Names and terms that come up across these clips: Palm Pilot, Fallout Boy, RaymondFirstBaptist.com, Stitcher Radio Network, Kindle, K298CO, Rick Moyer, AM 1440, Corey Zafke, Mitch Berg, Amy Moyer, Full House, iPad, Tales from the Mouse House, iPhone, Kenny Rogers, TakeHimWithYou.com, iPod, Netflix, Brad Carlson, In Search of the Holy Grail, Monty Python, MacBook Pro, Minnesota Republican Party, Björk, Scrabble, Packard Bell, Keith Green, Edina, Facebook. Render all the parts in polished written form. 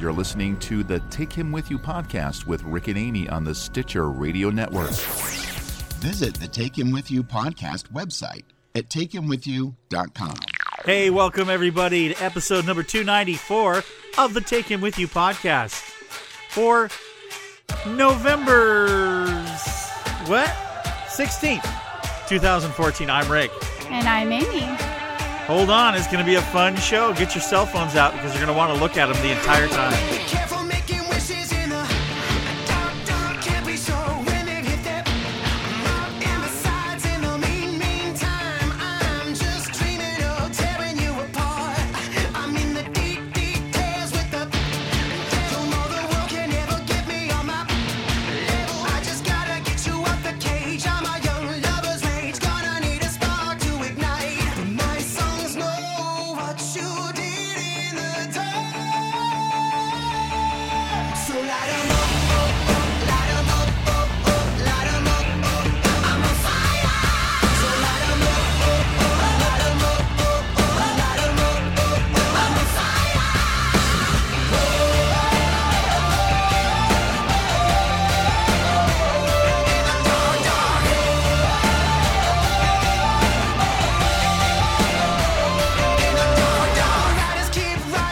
You're listening to the Take Him With You podcast with Rick and Amy on the Stitcher Radio Network. Visit the Take Him With You podcast website at TakeHimWithYou.com. Hey, welcome everybody to episode number 294 of the Take Him With You podcast for November 16th, 2014. I'm Rick. And I'm Amy. Hold on, it's going to be a fun show. Get your cell phones out because you're going to want to look at them the entire time.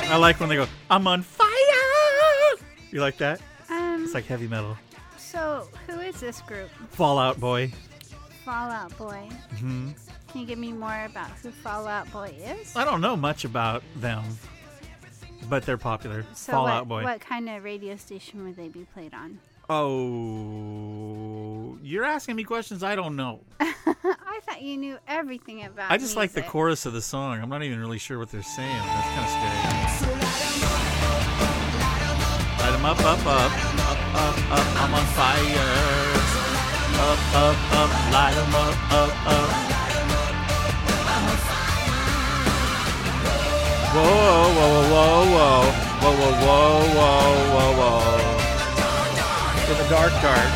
I like when they go, I'm on fire! You like that? It's like heavy metal. So, who is this group? Fallout Boy. Fallout Boy. Mm-hmm. Can you give me more about who Fallout Boy is? I don't know much about them, but they're popular. So Fallout Boy. What kind of radio station would they be played on? Oh, you're asking me questions I don't know. I thought you knew everything about I just music. Like the chorus of the song. I'm not even really sure what they're saying. That's kind of scary. Light them up, up, up, up, up, up, I'm on fire. Up, up, up, light them up, up, up. Whoa, whoa, whoa, whoa, whoa, whoa, whoa, whoa, whoa, whoa. In the dark, dark.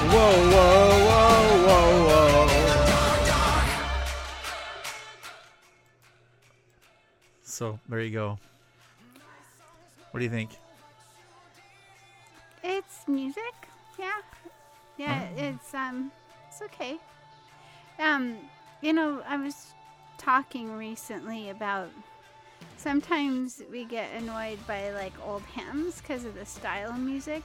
Whoa, whoa, whoa, whoa, whoa. So, there you go. What do you think? It's music. Yeah. Yeah, it's okay. You know, I was talking recently about sometimes we get annoyed by like old hymns because of the style of music,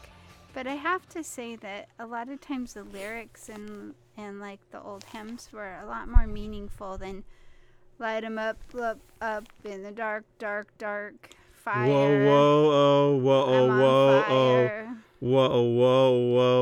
but I have to say that a lot of times the lyrics and like the old hymns were a lot more meaningful than light 'em up, up, up in the dark, dark, dark, fire. Whoa, whoa, oh, whoa, oh, whoa, oh, whoa, oh, whoa,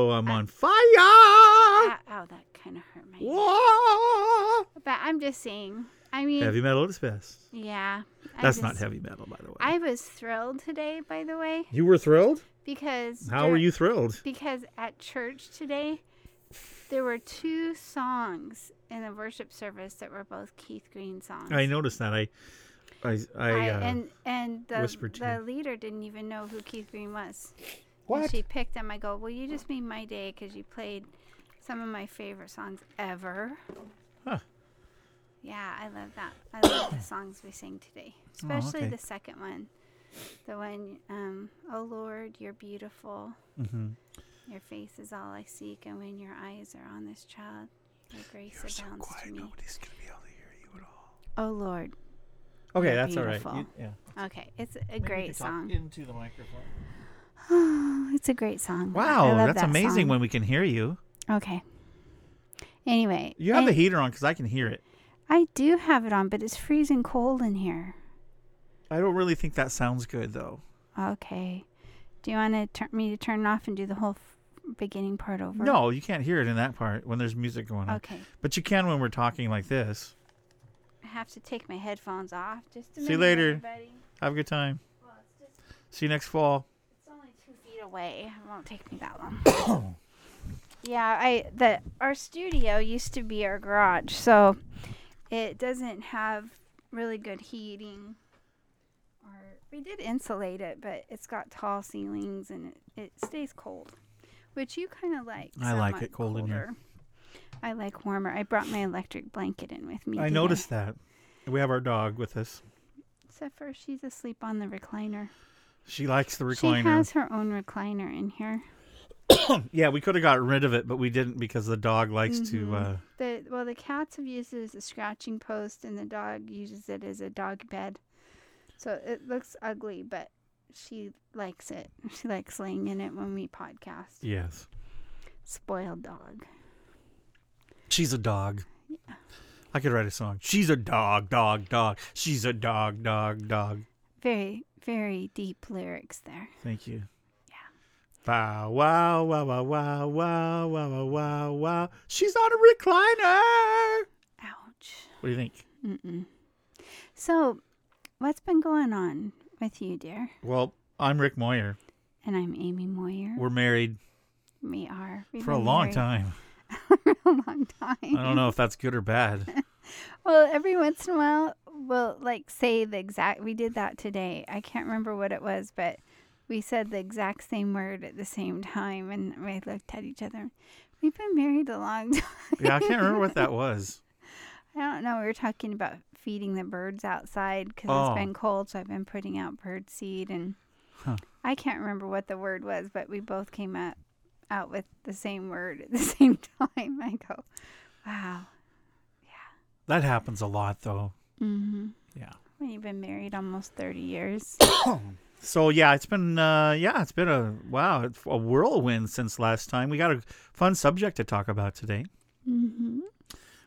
whoa, I'm on fire. Oh, that kind of hurt my whoa. Head. But I'm just saying. I mean, heavy metal is best. Yeah. That's not heavy metal, by the way. I was thrilled today, by the way. You were thrilled? Because. How were you thrilled? Because at church today, there were two songs in the worship service that were both Keith Green songs. I noticed that. And the leader didn't even know who Keith Green was. What? And she picked him. I go, well, you just made my day because you played some of my favorite songs ever. Huh. Yeah, I love that. I love the songs we sing today, especially the second one. The one, oh Lord, you're beautiful. Mm-hmm. Your face is all I seek, and when your eyes are on this child, your grace you're abounds so quiet, to me. Nobody's going to be able to hear you at all. Oh Lord. Okay, that's beautiful. All right. Yeah. Okay, it's a maybe great song. Into the microphone. It's a great song. Wow, that's that amazing song. When we can hear you. Okay. Anyway, you have the heater on because I can hear it. I do have it on, but it's freezing cold in here. I don't really think that sounds good, though. Okay. Do you want me to turn it off and do the whole beginning part over? No, you can't hear it in that part when there's music going on. Okay. But you can when we're talking like this. I have to take my headphones off just to see you later. Everybody. Have a good time. Well, see you next fall. It's only 2 feet away. It won't take me that long. Yeah, our studio used to be our garage, so it doesn't have really good heating. Or we did insulate it, but it's got tall ceilings and it stays cold, which you kind of like. I like it cold in here. I like warmer. I brought my electric blanket in with me. I noticed that. We have our dog with us. Except for she's asleep on the recliner. She likes the recliner. She has her own recliner in here. Yeah, we could have got rid of it, but we didn't because the dog likes to... The cats have used it as a scratching post, and the dog uses it as a dog bed. So it looks ugly, but she likes it. She likes laying in it when we podcast. Yes. Spoiled dog. She's a dog. Yeah. I could write a song. She's a dog, dog, dog. She's a dog, dog, dog. Very, very deep lyrics there. Thank you. Wow, wow, wow, wow, wow, wow, wow, wow, wow. She's on a recliner. Ouch. What do you think? So, what's been going on with you, dear? Well, I'm Rick Moyer. And I'm Amy Moyer. We're married. We are. For a long time. I don't know if that's good or bad. Well, every once in a while, we'll like say the exact, we did that today. I can't remember what it was, but we said the exact same word at the same time, and we looked at each other. We've been married a long time. Yeah, I can't remember what that was. I don't know. We were talking about feeding the birds outside because it's been cold, so I've been putting out bird seed. And I can't remember what the word was, but we both came out with the same word at the same time. I go, wow. Yeah. That happens a lot, though. Mm-hmm. Yeah. When you've been married almost 30 years. So, yeah, it's been a whirlwind since last time. We got a fun subject to talk about today. Mm-hmm.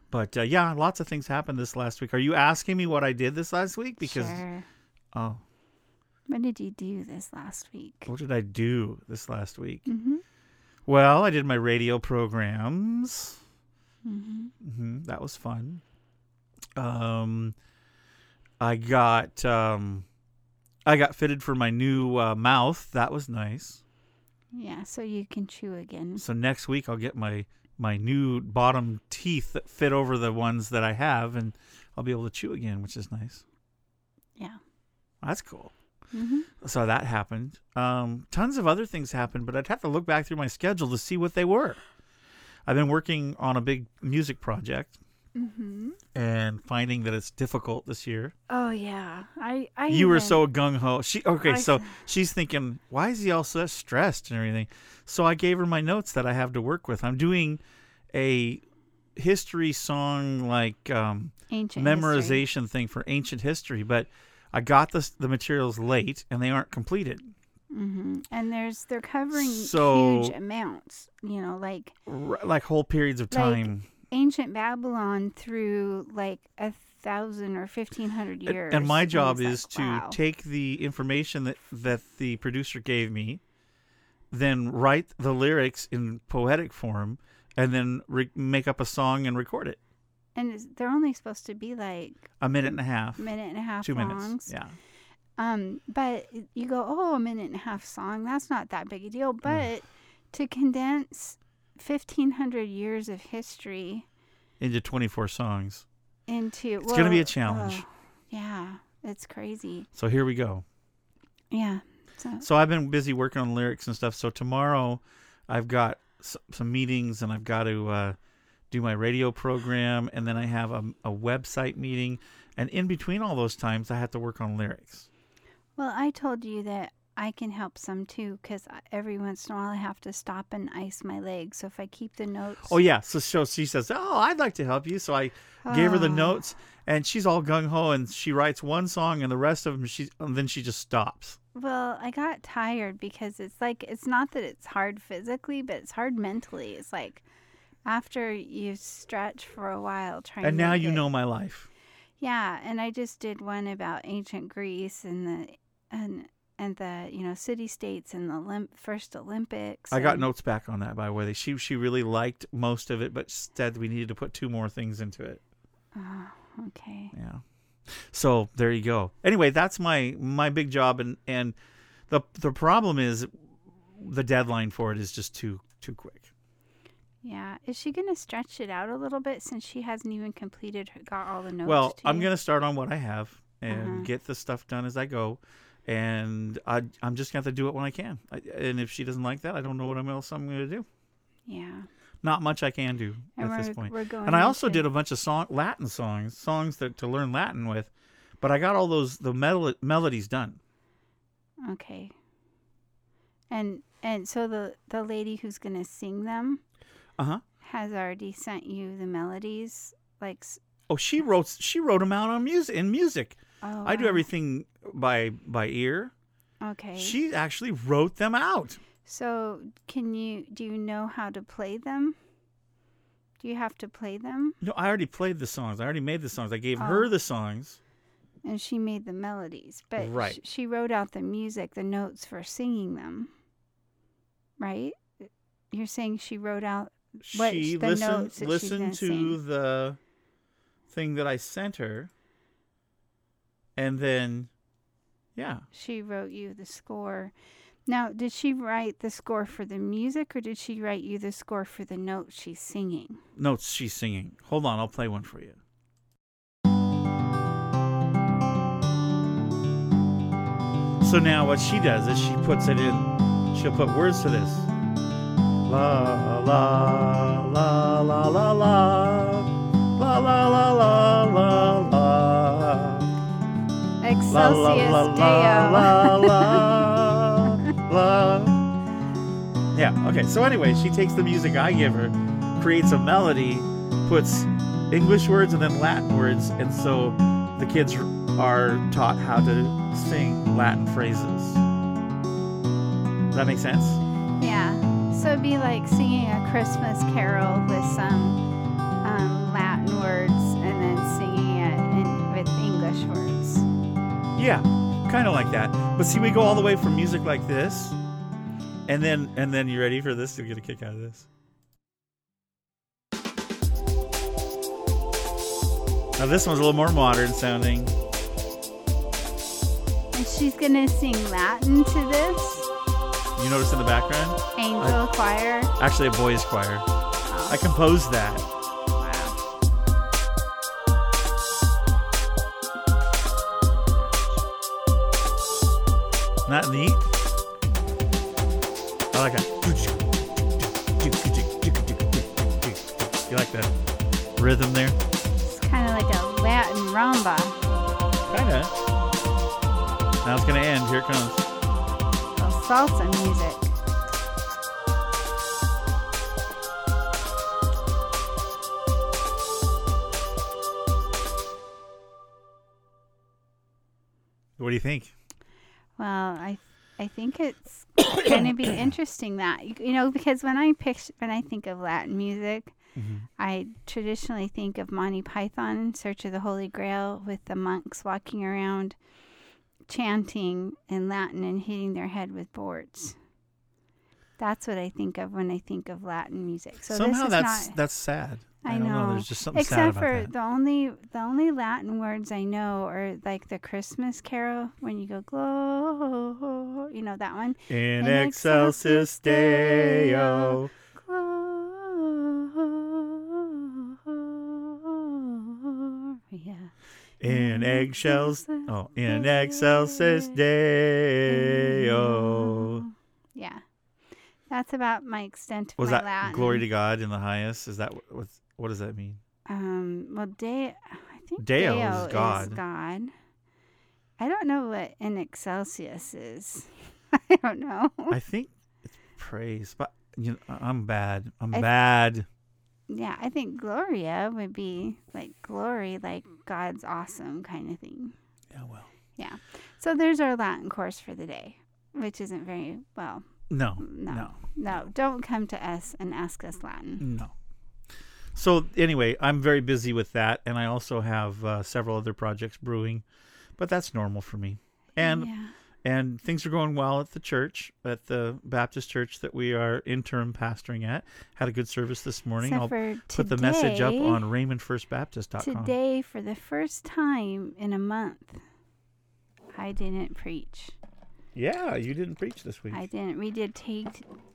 But, yeah, lots of things happened this last week. Are you asking me what I did this last week? Because, sure. Oh. What did you do this last week? What did I do this last week? Mm-hmm. Well, I did my radio programs. Mm-hmm. Mm-hmm. That was fun. I got fitted for my new mouth. That was nice. Yeah, so you can chew again. So next week I'll get my new bottom teeth that fit over the ones that I have, and I'll be able to chew again, which is nice. Yeah. That's cool. Mm-hmm. So that happened. Tons of other things happened, but I'd have to look back through my schedule to see what they were. I've been working on a big music project. Mm-hmm. And finding that it's difficult this year. Oh yeah, you were so gung ho. She's thinking, why is he all so stressed and everything? So I gave her my notes that I have to work with. I'm doing a history song memorization thing for ancient history, but I got the materials late and they aren't completed. Mm-hmm. And they're covering huge amounts, like whole periods of time. Ancient Babylon through 1,000 or 1,500 years. And my job is to take the information that the producer gave me, then write the lyrics in poetic form, and then make up a song and record it. And they're only supposed to be a minute and a half 2 minutes. Yeah. But you go, a minute and a half song, that's not that big a deal. But to condense 1,500 years of history into 24 songs. It's going to be a challenge. Yeah, it's crazy. So here we go. Yeah. So I've been busy working on lyrics and stuff. So tomorrow I've got some meetings and I've got to do my radio program. And then I have a website meeting. And in between all those times, I have to work on lyrics. Well, I told you that I can help some too, because every once in a while I have to stop and ice my legs. So if I keep the notes. Oh, yeah. So she says, I'd like to help you. So I gave her the notes, and she's all gung-ho, and she writes one song, and the rest of them, then she just stops. Well, I got tired because it's not that it's hard physically, but it's hard mentally. It's like after you stretch for a while trying and to. And now know my life. Yeah. And I just did one about ancient Greece and the city-states and the first Olympics. I got notes back on that, by the way. She really liked most of it, but said we needed to put 2 more things into it. Oh, okay. Yeah. So there you go. Anyway, that's my big job, and the problem is the deadline for it is just too quick. Yeah. Is she going to stretch it out a little bit since she hasn't even got all the notes? Well, I'm going to start on what I have and get the stuff done as I go. And I'm just going to have to do it when I can. And if she doesn't like that, I don't know what else I'm going to do. Yeah. Not much I can do at this point. And I also did a bunch of Latin songs to learn Latin with. But I got all those melodies done. Okay. And so the lady who's gonna sing them, has already sent you the melodies, like. Oh, she wrote them out on music. In music, oh, I do everything by ear. Okay. She actually wrote them out. So do you know how to play them? Do you have to play them? No, I already played the songs. I already made the songs. I gave her the songs. And she made the melodies, but right. She wrote out the music, the notes for singing them. Right? You're saying she wrote out what notes that she's going to sing. She listened to the thing that I sent her, and then, yeah. She wrote you the score. Now, did she write the score for the music, or did she write you the score for the notes she's singing? Notes she's singing. Hold on, I'll play one for you. So now what she does is she puts it in. She'll put words to this. La, la, la, la, la, la, la, la, la, la, la, la. Excelsius Deo. La, la, la, la. Yeah, okay. So anyway, she takes the music I give her, creates a melody, puts English words and then Latin words, and so the kids are taught how to sing Latin phrases. Does that make sense? Yeah. So it'd be like singing a Christmas carol with some Latin words and then singing it with English words. Yeah, kind of like that. But see, we go all the way from music like this, and then you ready for this? You'll get a kick out of this. Now this one's a little more modern sounding. She's going to sing Latin to this. You notice in the background? Angel choir. Actually, a boys' choir. Oh. I composed that. Wow. Not neat? I like that. You like that rhythm there? It's kind of like a Latin rumba. Kind of. Now it's going to end. Here it comes. Oh, salsa music. What do you think? Well, I think it's going to be interesting that, you know, because when I think of Latin music, I traditionally think of Monty Python, In Search of the Holy Grail, with the monks walking around chanting in Latin and hitting their head with boards. That's what I think of when I think of Latin music. So somehow that's sad. I know. Don't know. There's just something sad about that. Except for the only Latin words I know are like the Christmas carol when you go glow, you know that one. In excelsis Deo. In eggshells, in excelsis Deo. Yeah, that's about my extent of my Latin. Was that glory to God in the highest? Is that what does that mean? Well, Deo is God. I don't know what in excelsis is. I don't know. I think it's praise, but you know, I'm bad. Yeah, I think Gloria would be like glory, like God's awesome kind of thing. Yeah, well. Yeah. So there's our Latin course for the day, which isn't very, well. No. Don't come to us and ask us Latin. No. So anyway, I'm very busy with that, and I also have several other projects brewing, but that's normal for me. And things are going well at the church, at the Baptist church that we are interim pastoring at. Had a good service this morning. I'll put the message up on RaymondFirstBaptist.com. Today, for the first time in a month, I didn't preach. Yeah, you didn't preach this week. I didn't. We did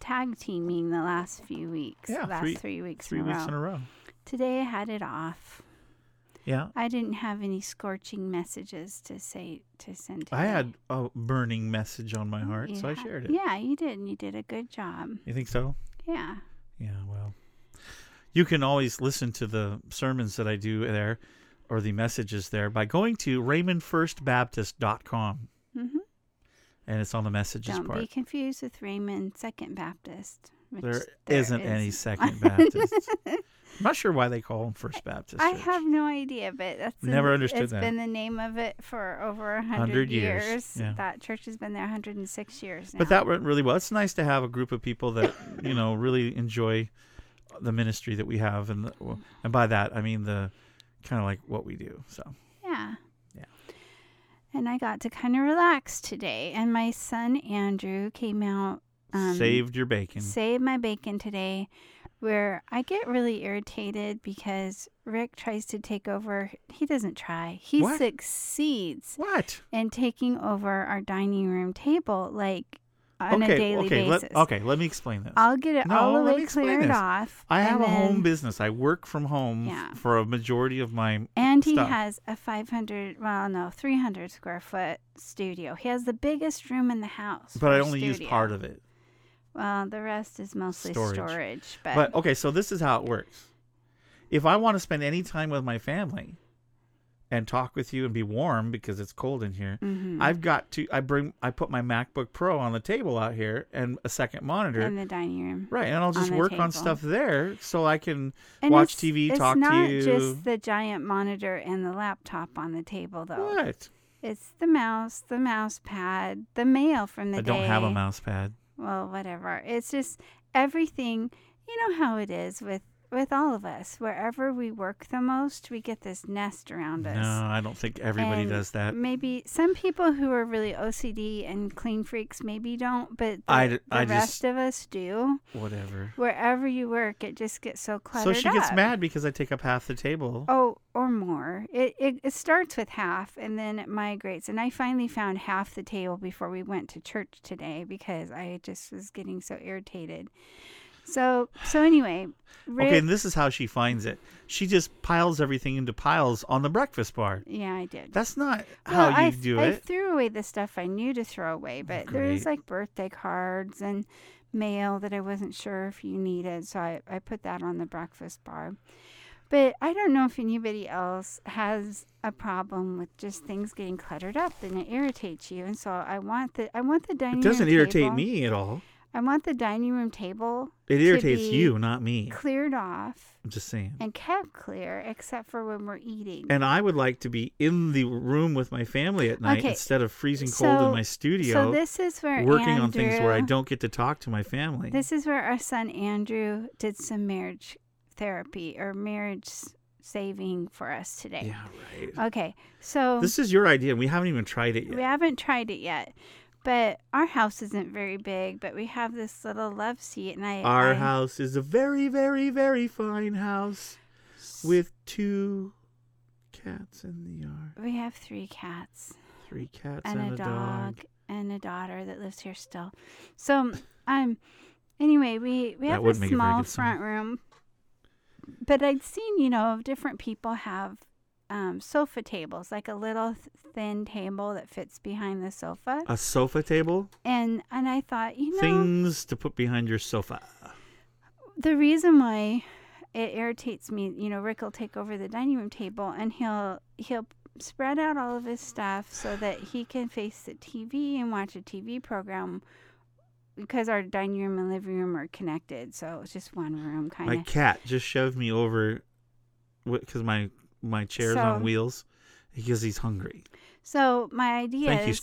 tag teaming the last few weeks. Yeah, three weeks in a row. Today, I had it off. Yeah, I didn't have any scorching messages to send. I had a burning message on my heart, so I shared it. Yeah, you did, and you did a good job. You think so? Yeah. Yeah, well, you can always listen to the sermons that I do there or the messages there by going to RaymondFirstBaptist.com. Mm-hmm. And it's on the messages part. Don't be confused with Raymond Second Baptist. There isn't any Second Baptist. I'm not sure why they call him First Baptist. I have no idea, but that's never understood that. It's been the name of it for over 100 years. Yeah. That church has been there 106 years now. But that went really well. It's nice to have a group of people that, you know, really enjoy the ministry that we have. And and by that, I mean the kind of like what we do. So Yeah. And I got to kind of relax today. And my son, Andrew, came out. Saved my bacon today, where I get really irritated because Rick tries to take over. He doesn't try. He succeeds in taking over our dining room table on a daily basis. Let me explain this. I'll get it all cleared off. I have a home business. I work from home for a majority of my stuff. He has a 300 square foot studio. He has the biggest room in the house. But I only use part of it. Well, the rest is mostly storage. But okay, so this is how it works. If I want to spend any time with my family and talk with you and be warm because it's cold in here, mm-hmm. I put my MacBook Pro on the table out here and a second monitor. In the dining room. Right, and I'll just work on stuff there so I can watch TV, talk to you. It's not just the giant monitor and the laptop on the table, though. What? It's the mouse, the mouse pad, the mail from the day. I don't have a mouse pad. Well, whatever. It's just everything. You know how it is with all of us. Wherever we work the most, we get this nest around us. No, I don't think everybody does that. Maybe some people who are really OCD and clean freaks maybe don't, but the rest of us do. Whatever. Wherever you work, it just gets so cluttered up. So she gets mad because I take up half the table. Oh, or more. It starts with half and then it migrates. And I finally found half the table before we went to church today because I just was getting so irritated. So anyway. Okay, and this is how she finds it. She just piles everything into piles on the breakfast bar. Yeah, I did. That's not how you do it. I threw away the stuff I knew to throw away, but there was like birthday cards and mail that I wasn't sure if you needed, so I put that on the breakfast bar. But I don't know if anybody else has a problem with just things getting cluttered up and it irritates you, and so I want the dining room table. It doesn't irritate me at all. I want the dining room table to be cleared off. I'm just saying. And kept clear, except for when we're eating. And I would like to be in the room with my family at night instead of freezing cold in my studio. So this is where working on things where I don't get to talk to my family. This is where our son Andrew did some marriage therapy or marriage saving for us today. Yeah, right. Okay, so this is your idea. We haven't even tried it yet. But our house isn't very big, but we have this little love seat. And Our house is a very, very, very fine house with 2 cats in the yard. We have 3 cats. 3 cats and a dog. And a daughter that lives here still. So, anyway, we have a small front room. But I'd seen, different people have sofa tables, like a little thin table that fits behind the sofa. A sofa table? And I thought, things to put behind your sofa. The reason why it irritates me, Rick will take over the dining room table and he'll spread out all of his stuff so that he can face the TV and watch a TV program because our dining room and living room are connected. So it's just one room kind of. My cat just shoved me over because my chair's on wheels because he's hungry. So my idea is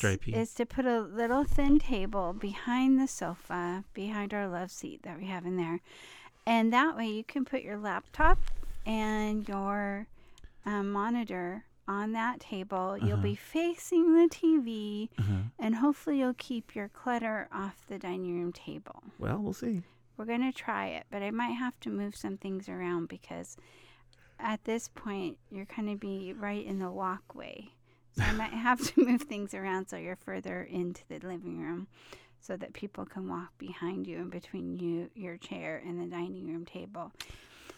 to put a little thin table behind the sofa, behind our love seat that we have in there. And that way you can put your laptop and your monitor on that table. You'll be facing the TV and hopefully you'll keep your clutter off the dining room table. Well, we'll see. We're going to try it, but I might have to move some things around because at this point, you're going to be right in the walkway. So I might have to move things around so you're further into the living room so that people can walk behind you and between you, your chair, and the dining room table.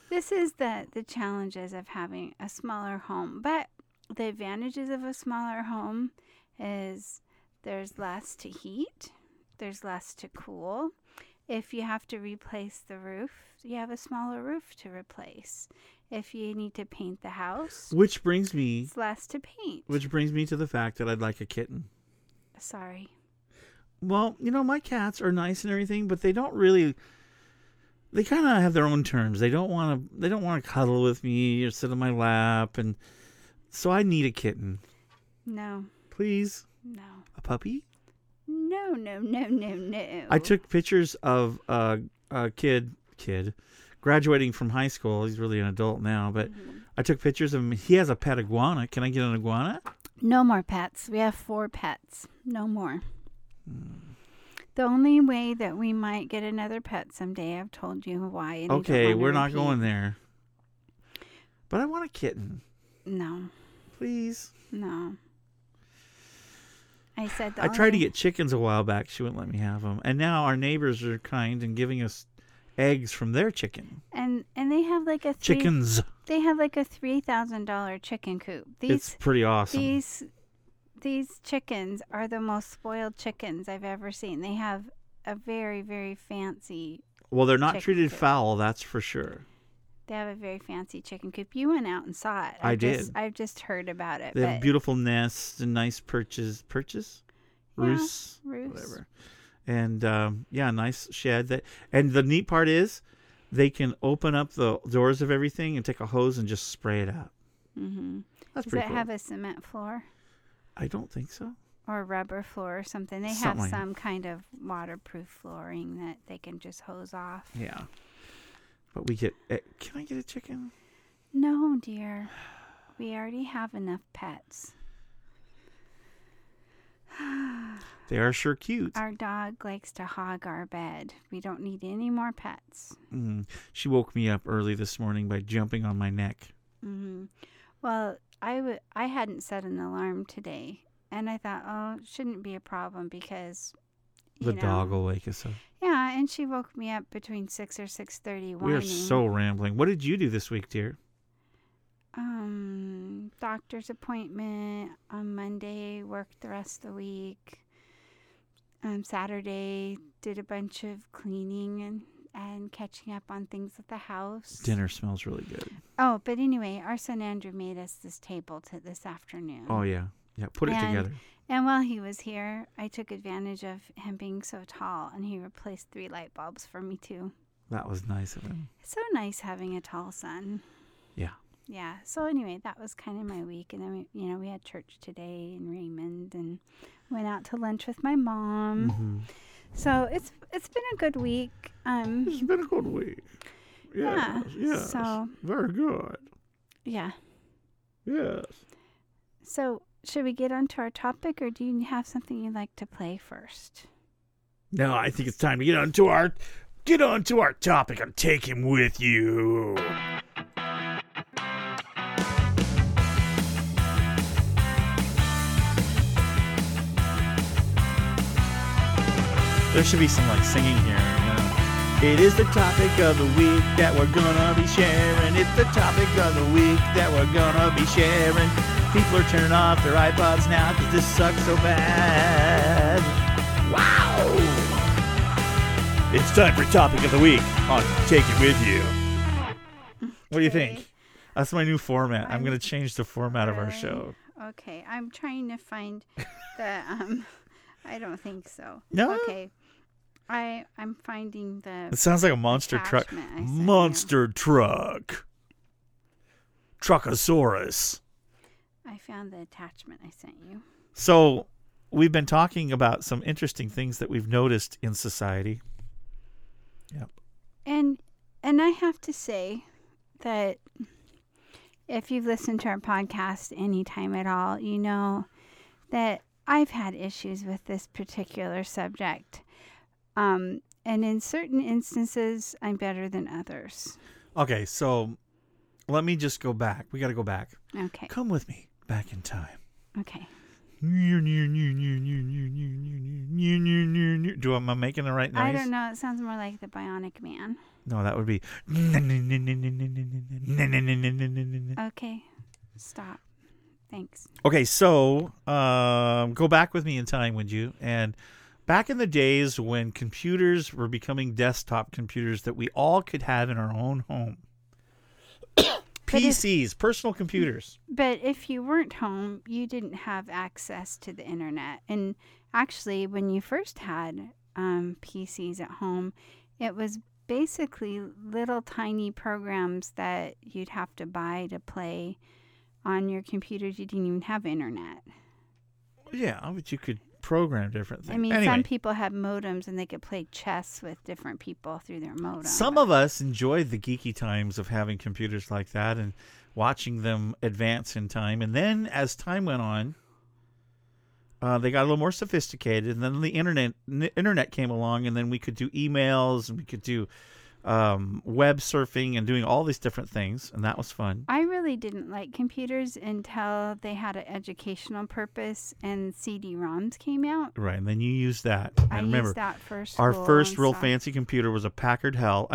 This is the challenges of having a smaller home. But the advantages of a smaller home is there's less to heat. There's less to cool. If you have to replace the roof, you have a smaller roof to replace. if you need to paint the house. Which brings me... It's less to paint. Which brings me to the fact that I'd like a kitten. Sorry. Well, you know, my cats are nice and everything, but they don't really... They kind of have their own terms. They don't want to cuddle with me or sit on my lap, and so I need a kitten. No. Please. No. A puppy? No, no, no, no, no. I took pictures of a kid graduating from high school. He's really an adult now, but I took pictures of him. He has a pet iguana. Can I get an iguana? No more pets. We have 4 pets. No more. The only way that we might get another pet someday, I've told you why. And okay, we're not going there. But I want a kitten. No. Please. No. I said that. I tried to get chickens a while back. She wouldn't let me have them. And now our neighbors are kind and giving us eggs from their chicken. And they have like a chickens. They have like a $3,000 chicken coop. It's pretty awesome. These chickens are the most spoiled chickens I've ever seen. They have a very, very fancy... Well, they're not treated coop. Foul, that's for sure. They have a very fancy chicken coop. You went out and saw it. I did. I've just heard about it. They have beautiful nests and nice perches. Perches? Yeah, roofs. Whatever. And, yeah, nice shed. And the neat part is they can open up the doors of everything and take a hose and just spray it out. Mm-hmm. That's pretty cool. Does it have a cement floor? I don't think so. Or rubber floor or something. They have some kind of waterproof flooring that they can just hose off. Yeah. But can I get a chicken? No, dear. We already have enough pets. They are sure cute. Our dog likes to hog our bed. We don't need any more pets. Mm-hmm. She woke me up early this morning by jumping on my neck. Mm-hmm. Well... I hadn't set an alarm today, and I thought, oh, it shouldn't be a problem because the dog will wake us up. Yeah, and she woke me up between 6 or 6:30. Whining. We are so rambling. What did you do this week, dear? Doctor's appointment on Monday. Worked the rest of the week. Saturday did a bunch of cleaning and catching up on things at the house. Dinner smells really good. Oh, but anyway, our son Andrew made us this table this afternoon. Oh, yeah. Yeah, put it together. And while he was here, I took advantage of him being so tall, and he replaced 3 light bulbs for me, too. That was nice of him. It's so nice having a tall son. Yeah. Yeah. So anyway, that was kind of my week. And then we had church today in Raymond and went out to lunch with my mom. Mm-hmm. So it's been a good week. It's been a good week. Yes, yeah. Yes. So very good. Yeah. Yes. So should we get onto our topic, or do you have something you'd like to play first? No, I think it's time to get onto our topic and take him with you. There should be some singing here. Yeah. It is the topic of the week that we're gonna be sharing. It's the topic of the week that we're gonna be sharing. People are turning off their iPods now because this sucks so bad. Wow! It's time for topic of the week on Take It With You. Okay. What do you think? That's my new format. I'm gonna change the format of our show. Okay, I'm trying to find the. I don't think so. No. Okay. I'm finding the... It sounds like a monster truck. Monster truck. Truckosaurus. I found the attachment I sent you. So we've been talking about some interesting things that we've noticed in society. Yep. And I have to say that if you've listened to our podcast any time at all, you know that... I've had issues with this particular subject. And in certain instances, I'm better than others. Okay, so let me just go back. We got to go back. Okay. Come with me back in time. Okay. Am I making the right noise? I don't know. It sounds more like the Bionic Man. No, that would be... Okay, stop. Thanks. Okay, so go back with me in time, would you? And back in the days when computers were becoming desktop computers that we all could have in our own home. PCs, personal computers. But if you weren't home, you didn't have access to the internet. And actually, when you first had PCs at home, it was basically little tiny programs that you'd have to buy to play on your computers. You didn't even have internet. Yeah, but you could program different things. I mean, anyway, some people had modems and they could play chess with different people through their modem. Some of us enjoyed the geeky times of having computers like that and watching them advance in time. And then as time went on, they got a little more sophisticated. And then the internet came along, and then we could do emails and we could do web surfing and doing all these different things, and that was fun. I really didn't like computers until they had an educational purpose and CD-ROMs came out. Right, and then you used that. I remember used that first. Our first real fancy computer was a Packard Bell,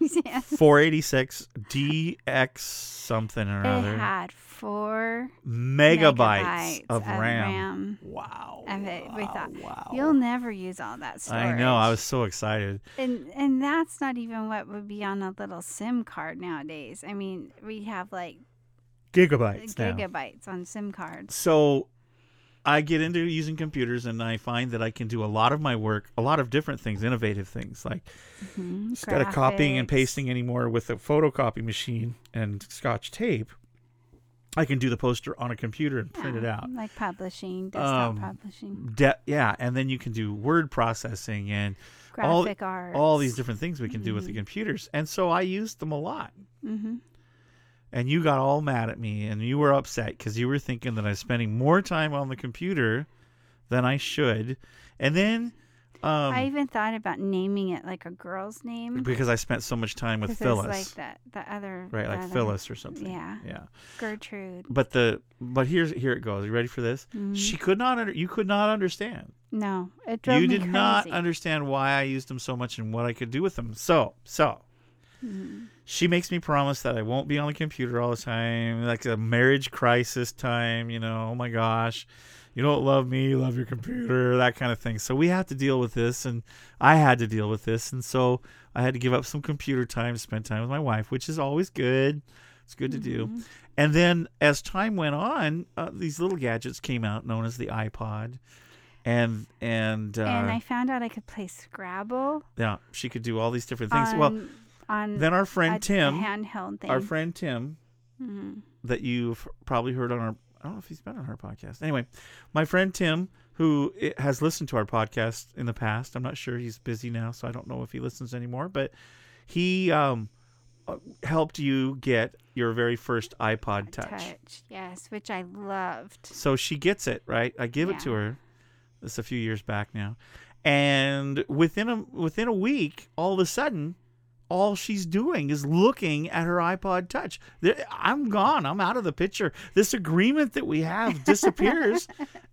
yes. 486 DX something or other. It had 4 megabytes of RAM. Wow. Of it. We thought, you'll never use all that storage. I know. I was so excited. And that's not even what would be on a little SIM card nowadays. I mean, we have like gigabytes on SIM cards. So I get into using computers, and I find that I can do a lot of my work, a lot of different things, innovative things. Like instead of copying and pasting anymore with a photocopy machine and Scotch tape, I can do the poster on a computer and print it out. Like publishing, desktop publishing. And then you can do word processing and graphic arts. All these different things we can do with the computers. And so I used them a lot. Mm-hmm. And you got all mad at me, and you were upset because you were thinking that I was spending more time on the computer than I should. And then I even thought about naming it like a girl's name. Because I spent so much time with Phyllis. It's like the other. Right, like Phyllis or something. Yeah. Yeah. Gertrude. But here it goes. You ready for this? Mm-hmm. She could not. You could not understand. No, it drove me crazy. You did not understand why I used them so much and what I could do with them. So. Mm-hmm. She makes me promise that I won't be on the computer all the time, like a marriage crisis time, you know, oh my gosh, you don't love me, you love your computer, that kind of thing. So we have to deal with this, and I had to deal with this, and so I had to give up some computer time to spend time with my wife, which is always good. It's good to do. And then as time went on, these little gadgets came out known as the iPod. And I found out I could play Scrabble. Yeah, she could do all these different things. Then our friend Tim, handheld thing. Our friend Tim, that you've probably heard on I don't know if he's been on our podcast. Anyway, my friend Tim, who has listened to our podcast in the past, I'm not sure, he's busy now, so I don't know if he listens anymore, but he helped you get your very first iPod Touch. Yes, which I loved. So she gets it, right? I give it to her. This a few years back now. And within a week, all of a sudden, all she's doing is looking at her iPod Touch. I'm gone. I'm out of the picture. This agreement that we have disappears,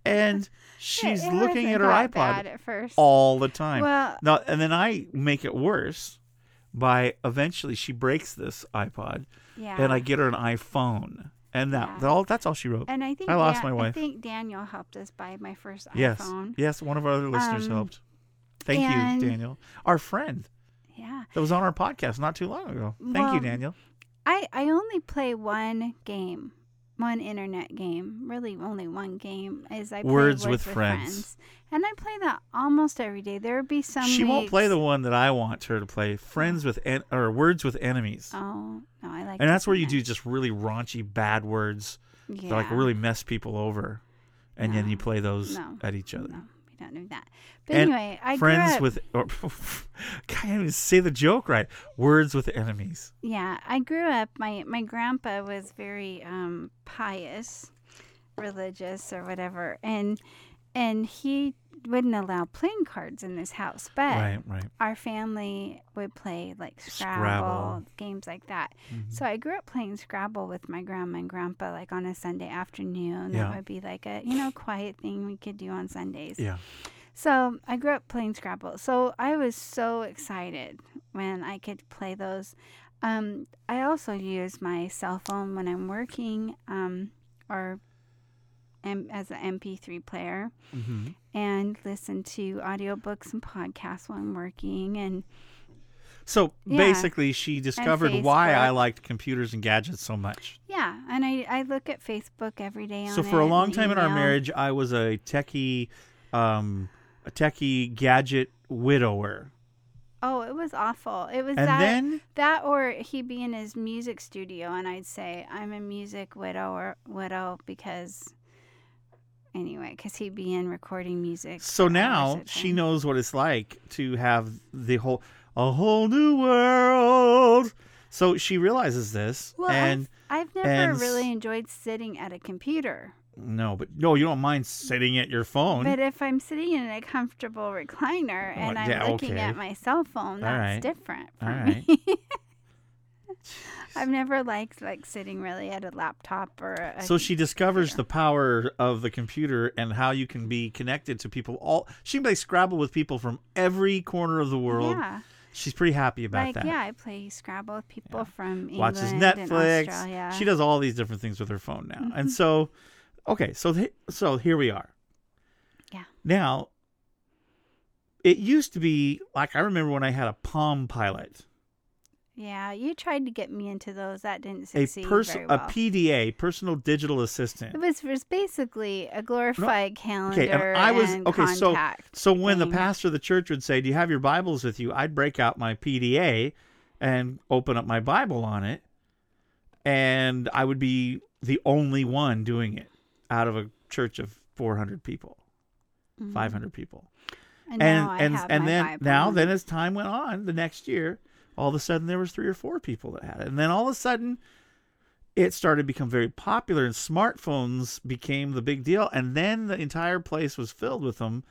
and she's looking at her iPod at first. All the time. Well, now, and then I make it worse by eventually she breaks this iPod, and I get her an iPhone. And that's all she wrote. And I think I lost my wife. I think Daniel helped us buy my first iPhone. Yes, one of our other listeners helped. Thank you, Daniel. Our friend. Yeah. That was on our podcast not too long ago. Thank you, Daniel. I only play one internet game. Really, only one game is I play Words with Friends. And I play that almost every day. There would be some She won't play the one that I want her to play, Words with Enemies. Oh, no, I like that. And that's where you do just really raunchy, bad words that like really mess people over. And then you play those at each other. No. Don't do that. But anyway, I friends with can't even say the joke right. Words with Enemies. Yeah, I grew up. My grandpa was very pious, religious, or whatever, and he wouldn't allow playing cards in this house. But our family would play like Scrabble. Games like that. Mm-hmm. So I grew up playing Scrabble with my grandma and grandpa, like on a Sunday afternoon. That would be like a quiet thing we could do on Sundays. Yeah. So I grew up playing Scrabble. So I was so excited when I could play those. I also use my cell phone when I'm working, as an MP3 player, and listen to audiobooks and podcasts while I'm working, and So basically she discovered why I liked computers and gadgets so much. Yeah, and I look at Facebook every day on it. So for a long time in our marriage, I was a techie gadget widower. Oh, it was awful. It was that or he'd be in his music studio and I'd say, I'm a music widow because... Anyway, because he'd be in recording music. So now she knows what it's like to have a whole new world. So she realizes this. Well, and I've never really enjoyed sitting at a computer. No, but you don't mind sitting at your phone. But if I'm sitting in a comfortable recliner and I'm looking at my cell phone, that's different for me. I've never liked sitting really at a laptop or a So she discovers computer. The power of the computer and how you can be connected to people. She plays Scrabble with people from every corner of the world. Yeah. She's pretty happy about that. Yeah, I play Scrabble with people from England. Watches Netflix. And Australia. She does all these different things with her phone now. Mm-hmm. And so, so here we are. Yeah. Now, it used to be I remember when I had a Palm Pilot. Yeah, you tried to get me into those. That didn't succeed very well. A PDA, personal digital assistant. It was basically a glorified calendar and contact. So when the pastor of the church would say, do you have your Bibles with you? I'd break out my PDA and open up my Bible on it. And I would be the only one doing it out of a church of 400 people, 500 people. And then as time went on, the next year, all of a sudden, there was 3 or 4 people that had it. And then all of a sudden, it started to become very popular, and smartphones became the big deal. And then the entire place was filled with them.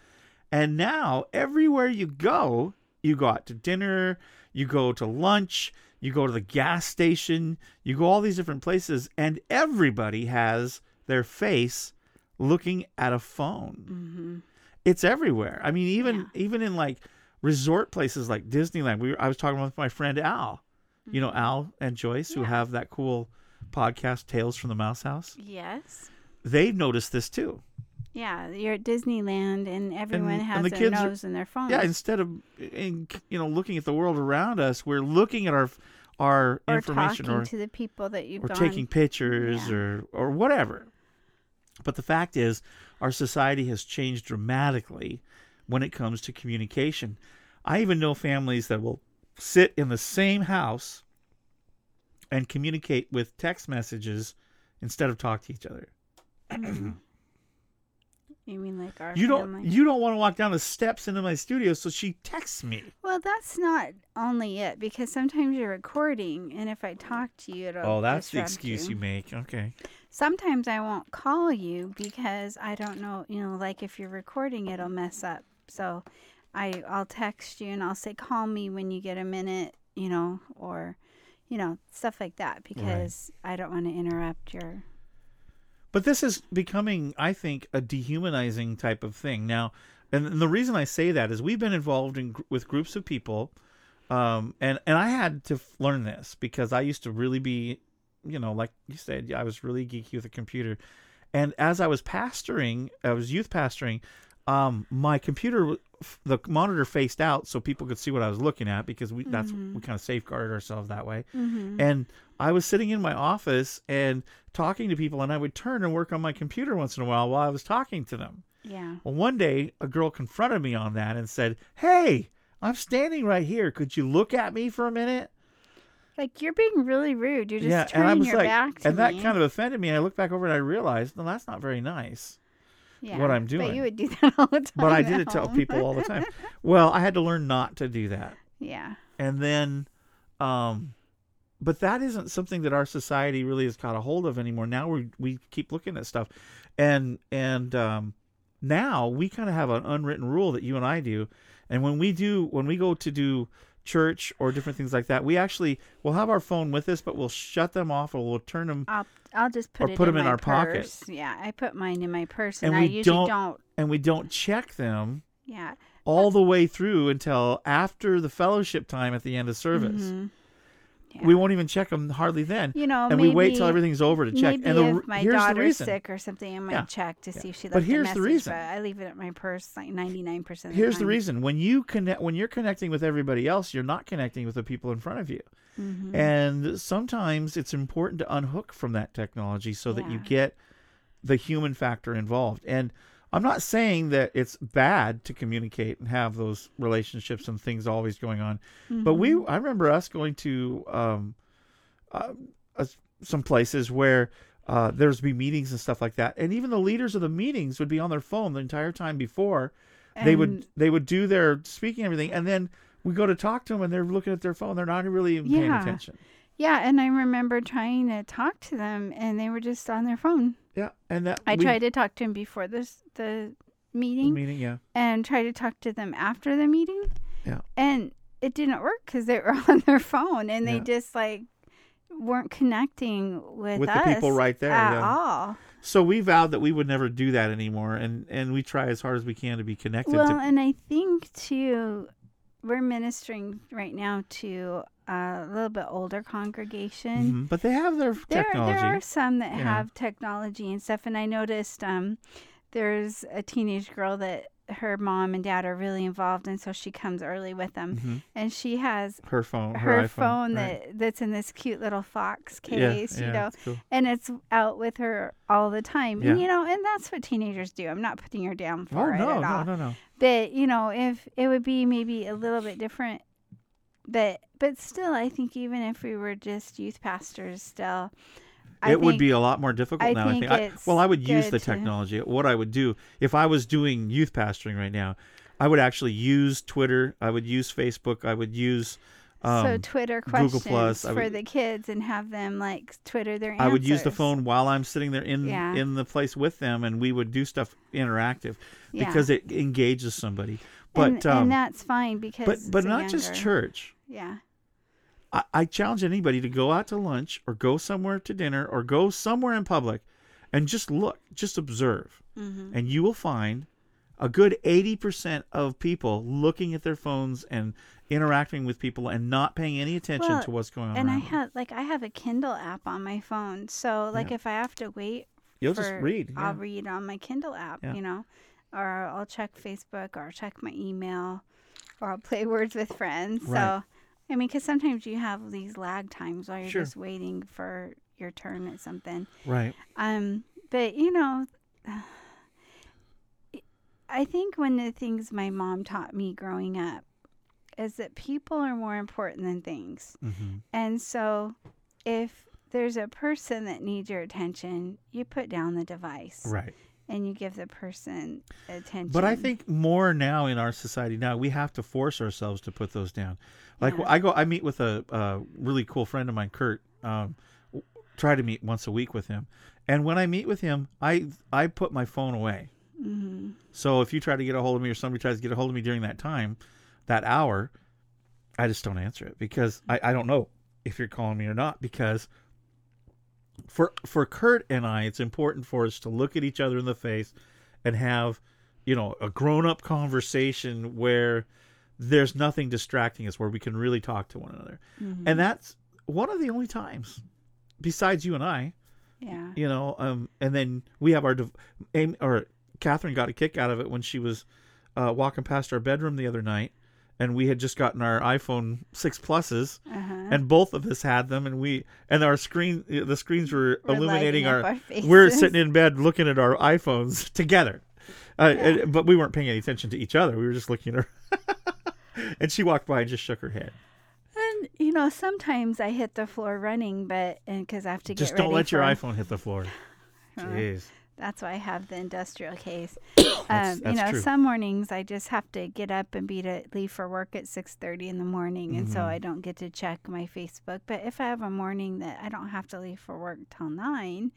And now, everywhere you go, you go out to dinner, you go to lunch, you go to the gas station, you go all these different places, and everybody has their face looking at a phone. Mm-hmm. It's everywhere. I mean, even in resort places like Disneyland. I was talking with my friend Al. Mm-hmm. You know Al and Joyce, who have that cool podcast, Tales from the Mouse House? Yes. They've noticed this too. Yeah, you're at Disneyland and everyone has their nose in their phone. Yeah, instead of looking at the world around us, we're looking at our information or talking to the people that you've gone. Or taking pictures or whatever. But the fact is, our society has changed dramatically when it comes to communication. I even know families that will sit in the same house and communicate with text messages instead of talk to each other. You mean our family? You don't want to walk down the steps into my studio, so she texts me. Well, that's not only it, because sometimes you're recording, and if I talk to you, it'll that's the excuse you make. Okay. Sometimes I won't call you because I don't know, if you're recording, it'll mess up. So I'll text you and I'll say, call me when you get a minute, or, stuff like that, because I don't want to interrupt your... But this is becoming, I think, a dehumanizing type of thing. Now, and the reason I say that is we've been involved with groups of people, and I had to learn this because I used to really be, like you said, I was really geeky with a computer. And as I was pastoring, I was youth pastoring, my computer, the monitor faced out so people could see what I was looking at because we kind of safeguarded ourselves that way. Mm-hmm. And I was sitting in my office and talking to people, and I would turn and work on my computer once in a while I was talking to them. Yeah. Well, one day a girl confronted me on that and said, "Hey, I'm standing right here. Could you look at me for a minute?" You're being really rude. You're just turning your back to me. And that kind of offended me. And I looked back over and I realized, no, that's not very nice. Yeah, what I'm doing. But you would do that all the time. But I did it to people all the time. Well, I had to learn not to do that. Yeah. And then, but that isn't something that our society really has caught a hold of anymore. Now we keep looking at stuff, and now we kind of have an unwritten rule that you and I do, and when we go to do church or different things like that, we actually will have our phone with us, but we'll shut them off or we'll turn them. I'll just put them in our pocket. Yeah, I put mine in my purse, and I usually don't. And we don't check them. Yeah. All the way through until after the fellowship time at the end of service. Mm-hmm. Yeah. We won't even check them hardly then. You know, and maybe, we wait till everything's over to check. And if my daughter's sick or something, I might check to see if she left a message. The reason. But I leave it at my purse like 99% of the time. Here's the reason. When you're connecting with everybody else, you're not connecting with the people in front of you. Mm-hmm. And sometimes it's important to unhook from that technology so that you get the human factor involved. And I'm not saying that it's bad to communicate and have those relationships and things always going on. Mm-hmm. But I remember us going to some places where there'd be meetings and stuff like that. And even the leaders of the meetings would be on their phone the entire time before. And they would do their speaking and everything. And then we go to talk to them and they're looking at their phone. They're not really even paying attention. Yeah, and I remember trying to talk to them, and they were just on their phone. Yeah, and I tried to talk to them before the meeting. The meeting, yeah. And tried to talk to them after the meeting. Yeah. And it didn't work because they were on their phone, and they just like weren't connecting with us the people right there at all. So we vowed that we would never do that anymore, and we try as hard as we can to be connected. Well, and I think too, we're ministering right now to a little bit older congregation. Mm-hmm. But they have their technology. There are some that have technology and stuff. And I noticed there's a teenage girl that her mom and dad are really involved. And so she comes early with them. Mm-hmm. And she has her phone, her iPhone that's in this cute little Fox case, you know. Cool. And it's out with her all the time. Yeah. And, you know, and that's what teenagers do. I'm not putting her down for it at all. No. But, you know, if it would be maybe a little bit different. But still, I think even if we were just youth pastors still, I think would be a lot more difficult now. I would use the technology. What I would do, if I was doing youth pastoring right now, I would actually use Twitter. I would use Facebook. I would use Twitter questions for the kids and have them like Twitter their answers. I would use the phone while I'm sitting there in the place with them, and we would do stuff interactive because it engages somebody. But and that's fine because but not younger. Just church. Yeah. I challenge anybody to go out to lunch or go somewhere to dinner or go somewhere in public and just look, just observe. Mm-hmm. And you will find a good 80% of people looking at their phones and interacting with people and not paying any attention to what's going on. And I have a Kindle app on my phone. So if I have to wait, just read. I'll read on my Kindle app, you know. Or I'll check Facebook, or I'll check my email, or I'll play Words with Friends. Right. So, I mean, because sometimes you have these lag times while you're just waiting for your turn at something. Right. But, you know, I think one of the things my mom taught me growing up is that people are more important than things. Mm-hmm. And so if there's a person that needs your attention, you put down the device. Right. And you give the person attention. But I think more now in our society now, we have to force ourselves to put those down. Like I meet with a really cool friend of mine, Kurt, try to meet once a week with him. And when I meet with him, I put my phone away. Mm-hmm. So if you try to get a hold of me or somebody tries to get a hold of me during that time, that hour, I just don't answer it because I don't know if you're calling me or not because... For Kurt and I, it's important for us to look at each other in the face and have, you know, a grown-up conversation where there's nothing distracting us, where we can really talk to one another. Mm-hmm. And that's one of the only times, besides you and I, you know, and then we have Catherine got a kick out of it when she was walking past our bedroom the other night. And we had just gotten our iPhone 6 Pluses, and both of us had them, and our screen, the screens were illuminating our faces. We're sitting in bed looking at our iPhones together, but we weren't paying any attention to each other. We were just looking at her, and she walked by and just shook her head. And you know, sometimes I hit the floor running, because I have to just get ready. Just don't let your iPhone hit the floor. Jeez. That's why I have the industrial case. That's you know, true. Some mornings I just have to get up and leave for work at 6:30 in the morning, and so I don't get to check my Facebook. But if I have a morning that I don't have to leave for work till 9,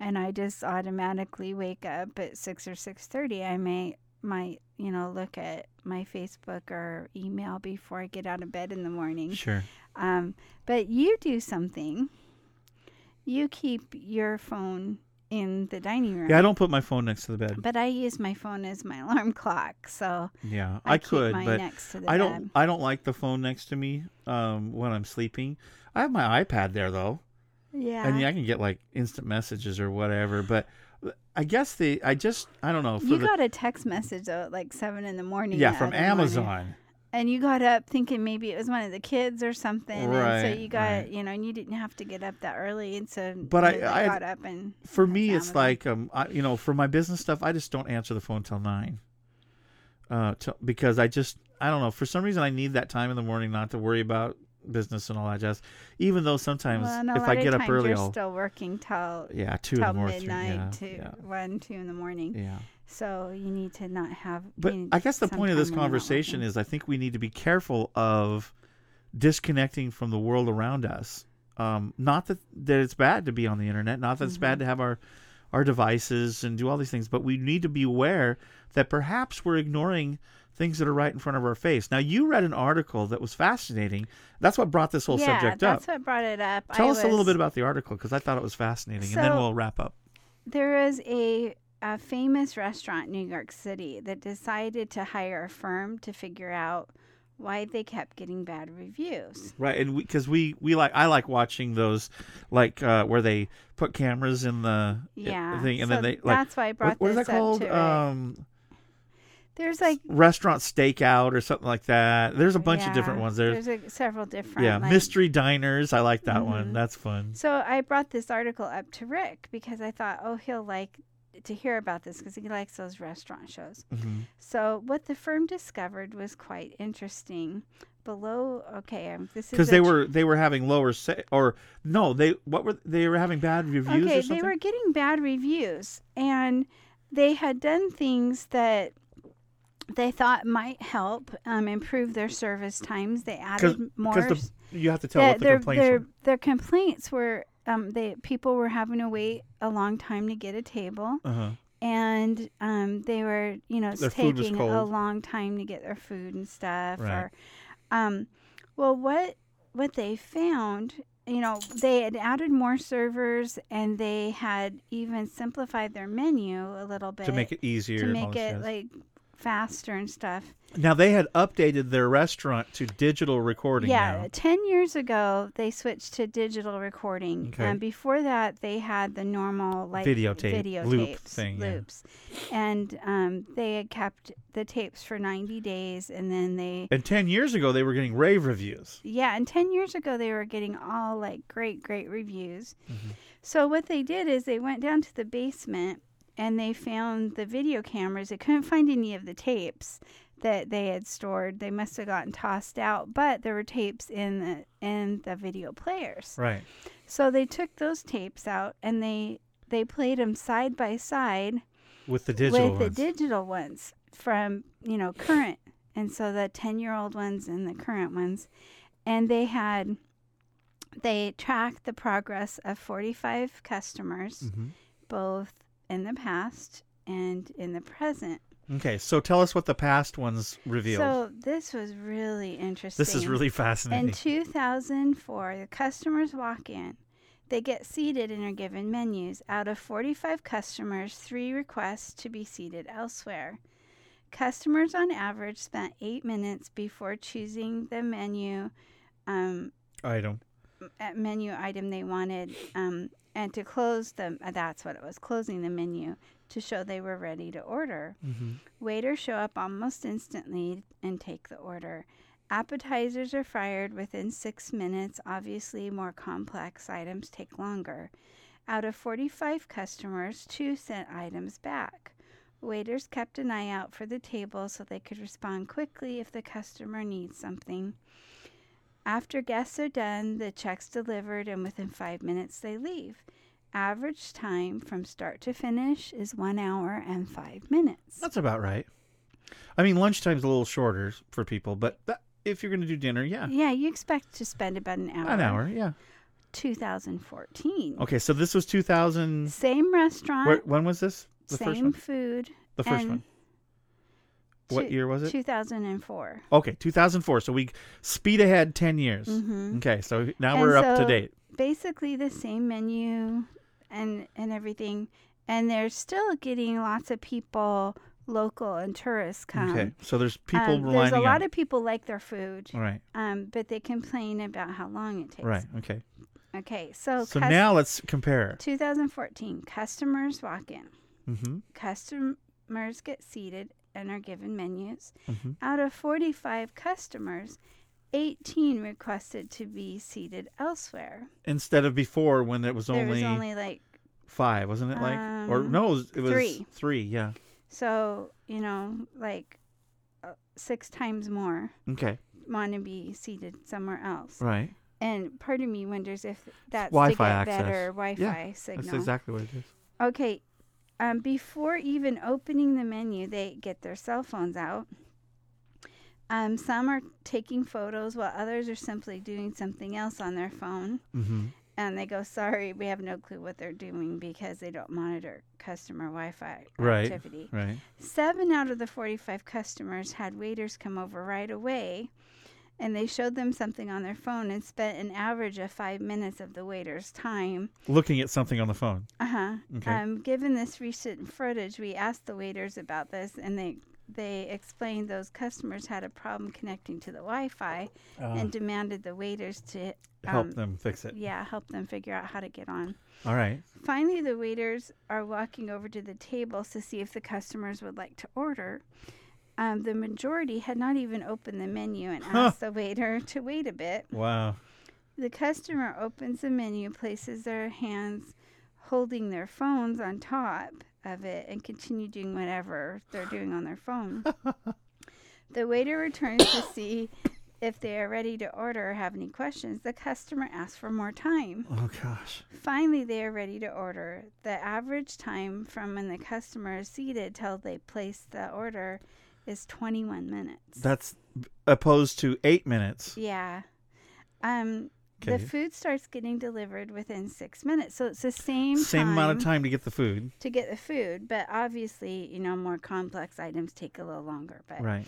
and I just automatically wake up at 6 or 6:30, I might you know look at my Facebook or email before I get out of bed in the morning. Sure. But you do something. You keep your phone in the dining room. Yeah, I don't put my phone next to the bed. But I use my phone as my alarm clock, so yeah, I could, keep mine but next to the I don't. Bed. I don't like the phone next to me when I'm sleeping. I have my iPad there though. Yeah, and I can get like instant messages or whatever. But I guess I don't know. You got a text message though at like 7 a.m. Yeah, from Amazon. Morning. And you got up thinking maybe it was one of the kids or something, right, and so you got, right. you know, and you didn't have to get up that early, and so but I got up and. For me, it's like, you know, for my business stuff, I just don't answer the phone till 9, because I don't know, for some reason, I need that time in the morning not to worry about business and all that jazz. Even though sometimes if I get up early, you're still working till midnight to 1, 2 in the morning. Yeah. So you need to not have. But I guess the point of this conversation is I think we need to be careful of disconnecting from the world around us. Not that it's bad to be on the internet, not that it's bad to have our devices and do all these things, but we need to be aware that perhaps we're ignoring things that are right in front of our face. Now, you read an article that was fascinating. That's what brought this whole subject up. Yeah, that's what brought it up. Tell us a little bit about the article, because I thought it was fascinating, and then we'll wrap up. There is a famous restaurant in New York City that decided to hire a firm to figure out why they kept getting bad reviews. Right, and because I like watching those, like where they put cameras in the thing, and so then they like that's why I brought what this up. What is that called? There's like Restaurant Stakeout or something like that. There's a bunch of different ones. There's several different. Yeah, like, Mystery Diners. I like that one. That's fun. So I brought this article up to Rick because I thought, he'll like to hear about this because he likes those restaurant shows. Mm-hmm. So what the firm discovered was quite interesting. Because they were having lower they were having bad reviews. Okay, or something? They were getting bad reviews, and they had done things that they thought might help improve their service times. They added more. Because you have to tell what the complaints were. Their complaints were people were having to wait a long time to get a table. Uh-huh. And they were, taking a long time to get their food and stuff. Right. Or, what they found, they had added more servers, and they had even simplified their menu a little bit. To make it easier. To make it, faster and stuff. Now, they had updated their restaurant to digital recording. Yeah, now. 10 years ago, they switched to digital recording. Okay. And before that, they had the normal, videotapes. Yeah. And they had kept the tapes for 90 days, and then they... And 10 years ago, they were getting rave reviews. Yeah, and 10 years ago, they were getting all, great, great reviews. Mm-hmm. So what they did is they went down to the basement, and they found the video cameras. They couldn't find any of the tapes that they had stored. They must have gotten tossed out, but there were tapes in the video players. Right. So they took those tapes out, and they played them side by side with the digital ones. From, current. And so the 10-year-old ones and the current ones. And they tracked the progress of 45 customers, both in the past and in the present. Okay, so tell us what the past ones revealed. So this was really interesting. This is really fascinating. In 2004, the customers walk in. They get seated and are given menus. Out of 45 customers, 3 request to be seated elsewhere. Customers on average spent 8 minutes before choosing the menu item they wanted, and to close them, that's what it was, closing the menu to show they were ready to order. Mm-hmm. Waiters show up almost instantly and take the order. Appetizers are fired within 6 minutes. Obviously, more complex items take longer. Out of 45 customers, 2 sent items back. Waiters kept an eye out for the table so they could respond quickly if the customer needs something. After guests are done, the check's delivered, and within 5 minutes they leave. Average time from start to finish is 1 hour and 5 minutes. That's about right. I mean, lunchtime's a little shorter for people, but if you're going to do dinner, yeah. Yeah, you expect to spend about an hour. 2014. Okay, so this was 2000. Same restaurant. When was this? The same first one? Food. The first one. What year was it? 2004. Okay, 2004. So we speed ahead 10 years. Mm-hmm. Okay, so now we're up to date. Basically the same menu, and everything. And they're still getting lots of people, local and tourists, come. Okay, so there's people lining up. There's a lot of people like their food. Right. But they complain about how long it takes. Right, okay. Okay, so now let's compare. 2014, customers walk in. Mm-hmm. Customers get seated and are given menus. Mm-hmm. Out of 45 customers, 18 requested to be seated elsewhere. Instead of before when it was only... There was only like... 5, wasn't it like? Or no, it was 3, yeah. So, like 6 times more. Okay. Want to be seated somewhere else. Right. And part of me wonders if that's Wi-Fi to get access. Better Wi-Fi signal. That's exactly what it is. Okay. Before even opening the menu, they get their cell phones out. Some are taking photos while others are simply doing something else on their phone. Mm-hmm. And they go, sorry, we have no clue what they're doing because they don't monitor customer Wi-Fi activity. Right. 7 out of the 45 customers had waiters come over right away, and they showed them something on their phone and spent an average of 5 minutes of the waiter's time looking at something on the phone. Uh-huh. Okay. Given this recent footage, we asked the waiters about this, and they explained those customers had a problem connecting to the Wi-Fi and demanded the waiters to... help them fix it. Yeah, help them figure out how to get on. All right. Finally, the waiters are walking over to the tables to see if the customers would like to order. The majority had not even opened the menu and asked the waiter to wait a bit. Wow. The customer opens the menu, places their hands holding their phones on top of it, and continue doing whatever they're doing on their phone. The waiter returns to see if they are ready to order or have any questions. The customer asks for more time. Oh, gosh. Finally, they are ready to order. The average time from when the customer is seated till they place the order is 21 minutes. That's opposed to 8 minutes. Yeah. The food starts getting delivered within 6 minutes. So it's the same amount of time to get the food. But obviously, more complex items take a little longer. But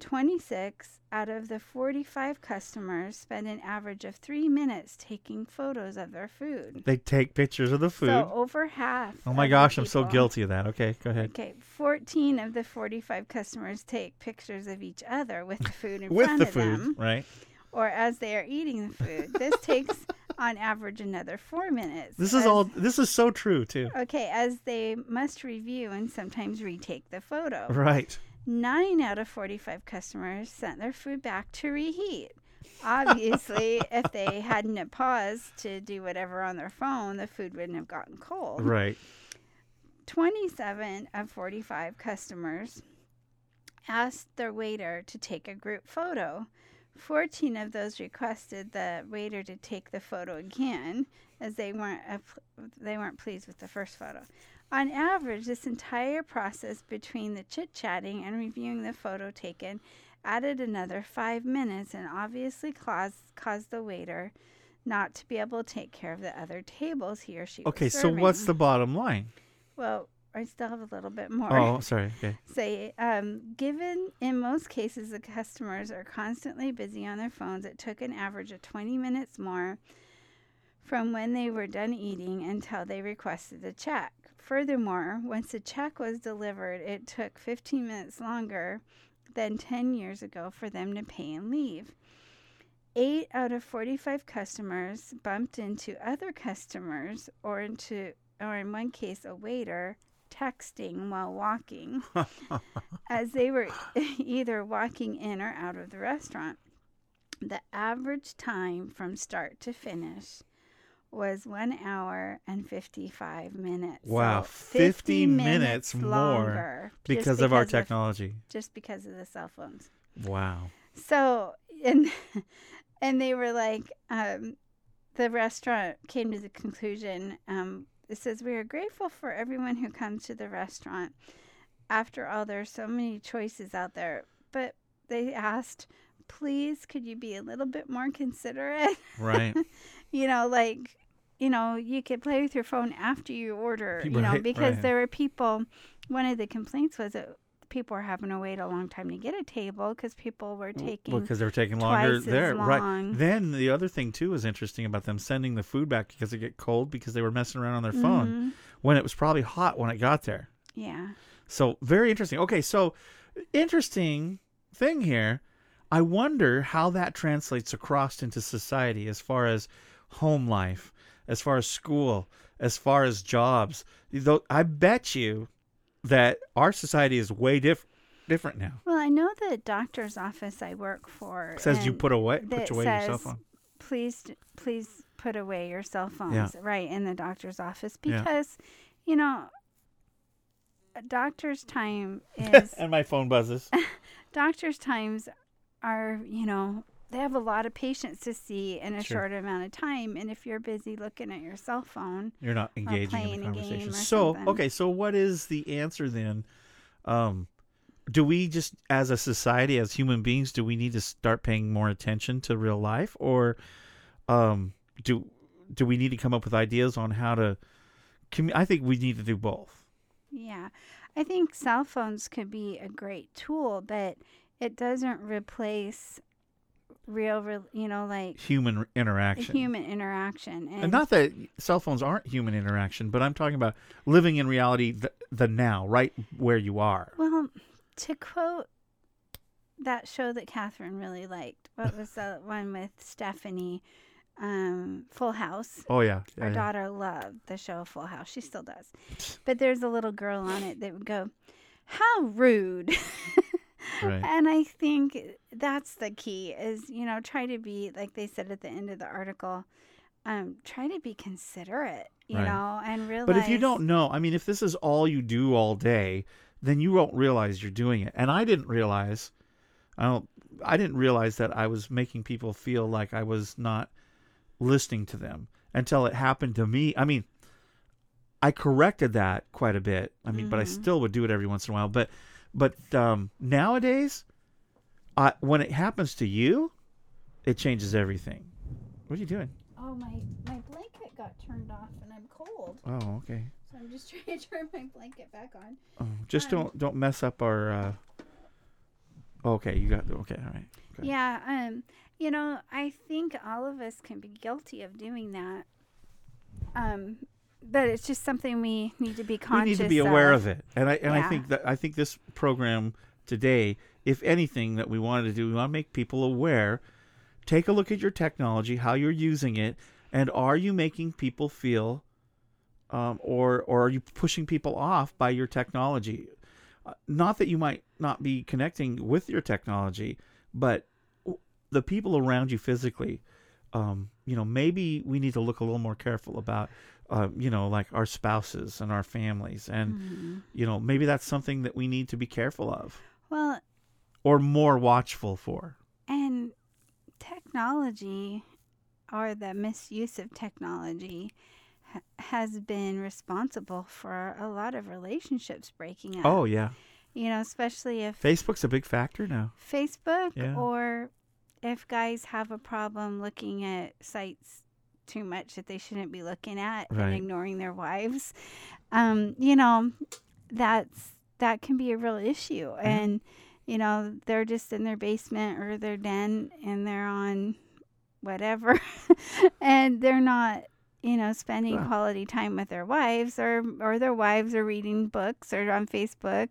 26 out of the 45 customers spend an average of 3 minutes taking photos of their food. They take pictures of the food. So over half. Oh my gosh, I'm so guilty of that. Okay, go ahead. Okay, 14 of the 45 customers take pictures of each other with the food in front of them. With the food, right. Or as they are eating the food. This takes, on average, another 4 minutes. This is so true, too. Okay, as they must review and sometimes retake the photo. Right. 9 out of 45 customers sent their food back to reheat. Obviously, if they hadn't paused to do whatever on their phone, the food wouldn't have gotten cold. Right. 27 of 45 customers asked their waiter to take a group photo. 14 of those requested the waiter to take the photo again, as they weren't pleased with the first photo. On average, this entire process between the chit-chatting and reviewing the photo taken added another 5 minutes and obviously caused the waiter not to be able to take care of the other tables he or she was serving. Okay, so what's the bottom line? Well, I still have a little bit more. Oh, sorry. Okay. Say, given in most cases the customers are constantly busy on their phones, it took an average of 20 minutes more from when they were done eating until they requested a check. Furthermore, once the check was delivered, it took 15 minutes longer than 10 years ago for them to pay and leave. 8 out of 45 customers bumped into other customers or in one case a waiter, texting while walking as they were either walking in or out of the restaurant. The average time from start to finish was 1 hour and 55 minutes. Wow, so 50 minutes more because of our technology. Just because of the cell phones. Wow. So, and they were like, the restaurant came to the conclusion, it says, we are grateful for everyone who comes to the restaurant. After all, there are so many choices out there. But they asked, please, could you be a little bit more considerate? Right. You could play with your phone after you order, because there were people. One of the complaints was that people were having to wait a long time to get a table because people were taking longer there. Right. Then the other thing too is interesting about them sending the food back because it get cold because they were messing around on their phone when it was probably hot when it got there. Yeah. So very interesting. Okay, so interesting thing here. I wonder how that translates across into society as far as home life, as far as school, as far as jobs. I bet you that our society is way different now. Well, I know the doctor's office I work for says you put away your cell phone. Please put away your cell phones, right, in the doctor's office because, you know, a doctor's time is... and my phone buzzes. Doctor's times are, you know, they have a lot of patients to see in a short amount of time. And if you're busy looking at your cell phone, you're not engaging in the conversation. So, so what is the answer then? Do we just, as a society, as human beings, do we need to start paying more attention to real life? Or do we need to come up with ideas on how to... I think we need to do both. Yeah. I think cell phones could be a great tool, but it doesn't replace real, you know, like human interaction. And not that cell phones aren't human interaction, but I'm talking about living in reality, the now, right where you are. Well, to quote that show that Catherine really liked, what was the one with Stephanie, Full House. Oh, yeah. Our daughter loved the show Full House. She still does. But there's a little girl on it that would go, "How rude." Right. And I think that's the key is, you know, try to be, like they said at the end of the article, try to be considerate, you know, and realize. But if you don't know, I mean, if this is all you do all day, then you won't realize you're doing it. And I didn't realize, I didn't realize that I was making people feel like I was not listening to them until it happened to me. I mean, I corrected that quite a bit. I mean, but I still would do it every once in a while. But nowadays, when it happens to you, it changes everything. What are you doing? Oh, my blanket got turned off and I'm cold. Oh, okay. So I'm just trying to turn my blanket back on. Oh, just don't mess up our. Okay, you got okay, all right. Okay. Yeah, you know, I think all of us can be guilty of doing that. But it's just something we need to be conscious. We need to be aware of it, and I think that this program today, if anything that we wanted to do, we want to make people aware. Take a look at your technology, how you're using it, and are you making people feel, or are you pushing people off by your technology? Not that you might not be connecting with your technology, but the people around you physically. You know, maybe we need to look a little more careful about. You know, like our spouses and our families. And, you know, maybe that's something that we need to be careful of. Well, or more watchful for. And technology or the misuse of technology has been responsible for a lot of relationships breaking up. Oh, yeah. You know, especially if... Facebook's a big factor now. Facebook or if guys have a problem looking at sites too much that they shouldn't be looking at and ignoring their wives. You know, that can be a real issue. Mm-hmm. And, you know, they're just in their basement or their den and they're on whatever and they're not, you know, spending quality time with their wives or their wives are reading books or on Facebook.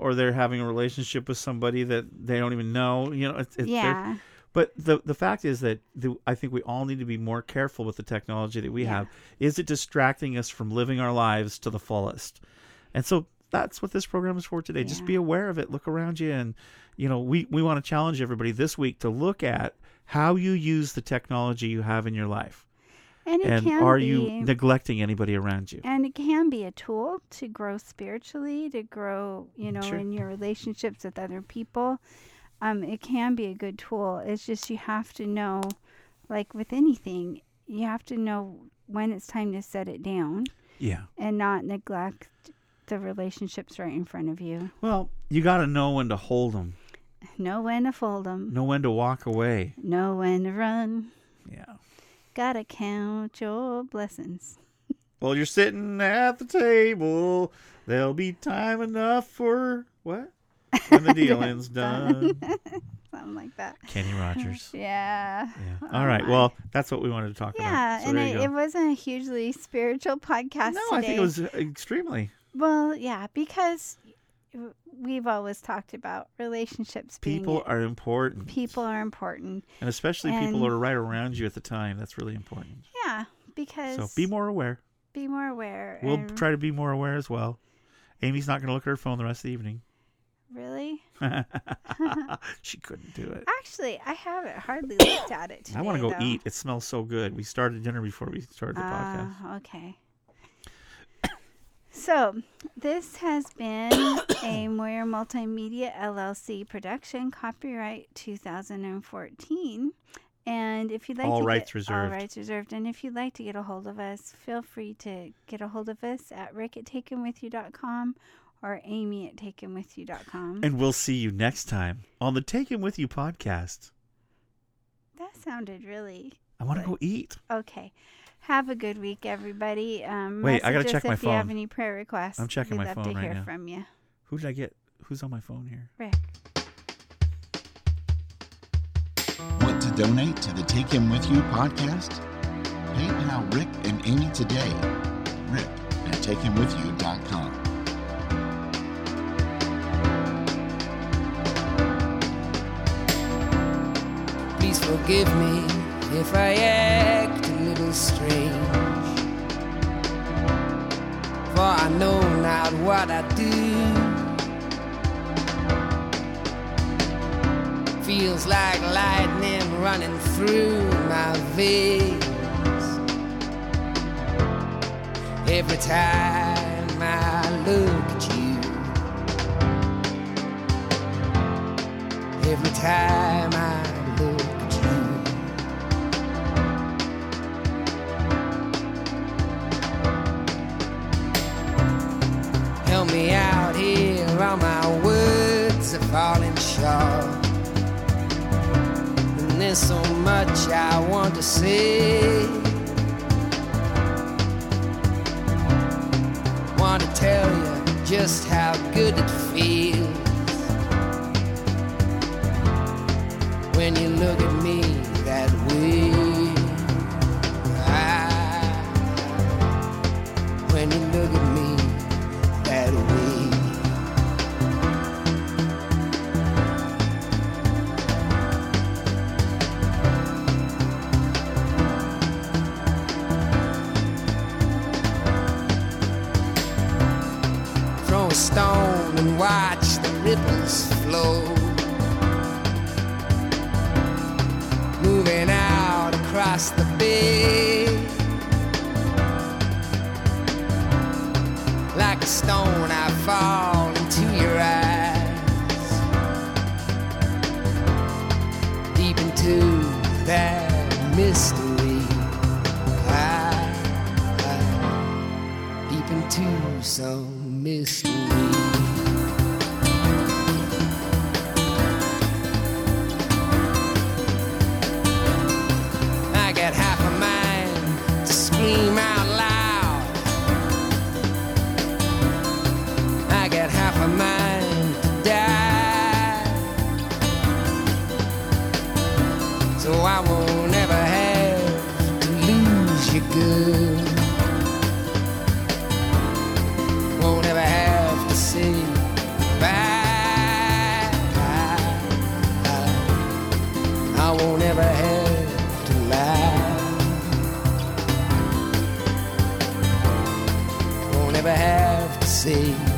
Or they're having a relationship with somebody that they don't even know. You know, But the fact is that I think we all need to be more careful with the technology that we have. Is it distracting us from living our lives to the fullest? And so that's what this program is for today. Just be aware of it. Look around you. And, you know, we want to challenge everybody this week to look at how you use the technology you have in your life. And are you neglecting anybody around you? And it can be a tool to grow spiritually, to grow, you know, in your relationships with other people. It can be a good tool. It's just you have to know, like with anything, you have to know when it's time to set it down. Yeah. And not neglect the relationships right in front of you. Well, you got to know when to hold them. Know when to fold them. Know when to walk away. Know when to run. Yeah. Got to count your blessings. Well, you're sitting at the table. There'll be time enough for... What? When the dealing's done. Something like that. Kenny Rogers. Yeah. All right. Well, that's what we wanted to talk about. Yeah, so and it wasn't a hugely spiritual podcast today. No, I think it was extremely. Well, yeah, because we've always talked about relationships. People are important. And especially people that are right around you at the time. That's really important. Yeah, because... So be more aware. Be more aware. We'll try to be more aware as well. Amy's not going to look at her phone the rest of the evening. Really? She couldn't do it. Actually, I haven't hardly looked at it today, I want to go eat. It smells so good. We started dinner before we started the podcast. Okay. So, this has been a Moyer Multimedia LLC production, copyright 2014. And if you'd like all rights reserved. And if you'd like to get a hold of us, feel free to get a hold of us at rick@takehimwithyou.com or amy@takehimwithyou.com. And we'll see you next time on the Take Him With You podcast. That sounded really... I want to go eat. Okay. Have a good week, everybody. Wait, I got to check my phone. If you have any prayer requests, I'm checking my phone right now. We'd love to hear from you. Who did I get? Who's on my phone here? Rick. Want to donate to the Take Him With You podcast? PayPal Rick and Amy today. Rick@takehimwithyou.com. Please forgive me if I act a little strange, for I know not what I do. Feels like lightning running through my veins every time I look at you, every time I look. Help me out here, all my words are falling short, and there's so much I want to say. Want to tell you just how good it feels when you look at me that way. When you look at me that way. Throw a stone and watch the ripples flow, moving out across the bay. Like a stone, I fall into your eyes, deep into that mystery. Deep into some mystery. Won't ever have to say bye. I won't ever have to lie. Won't ever have to say bye.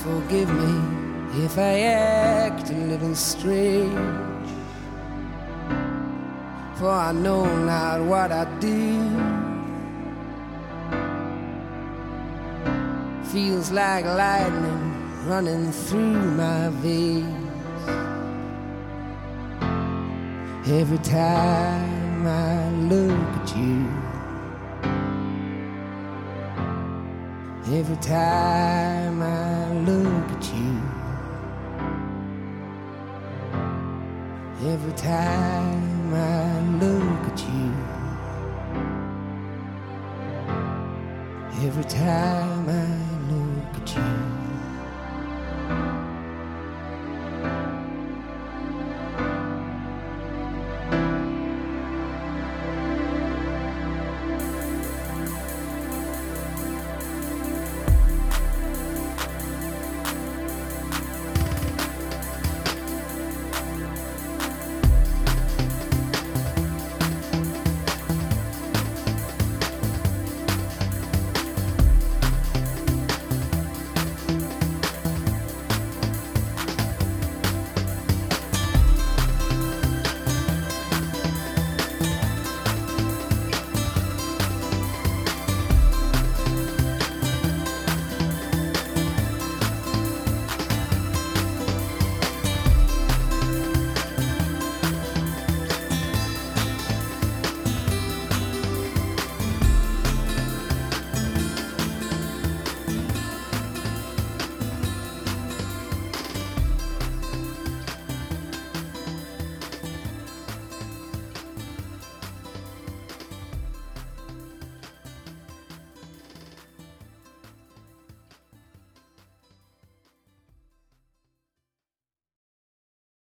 Forgive me if I act a little strange, for I know not what I do. feels like lightning running through my veins. Every time I look at you, every time I look at you, every time I look at you, every time I look at you.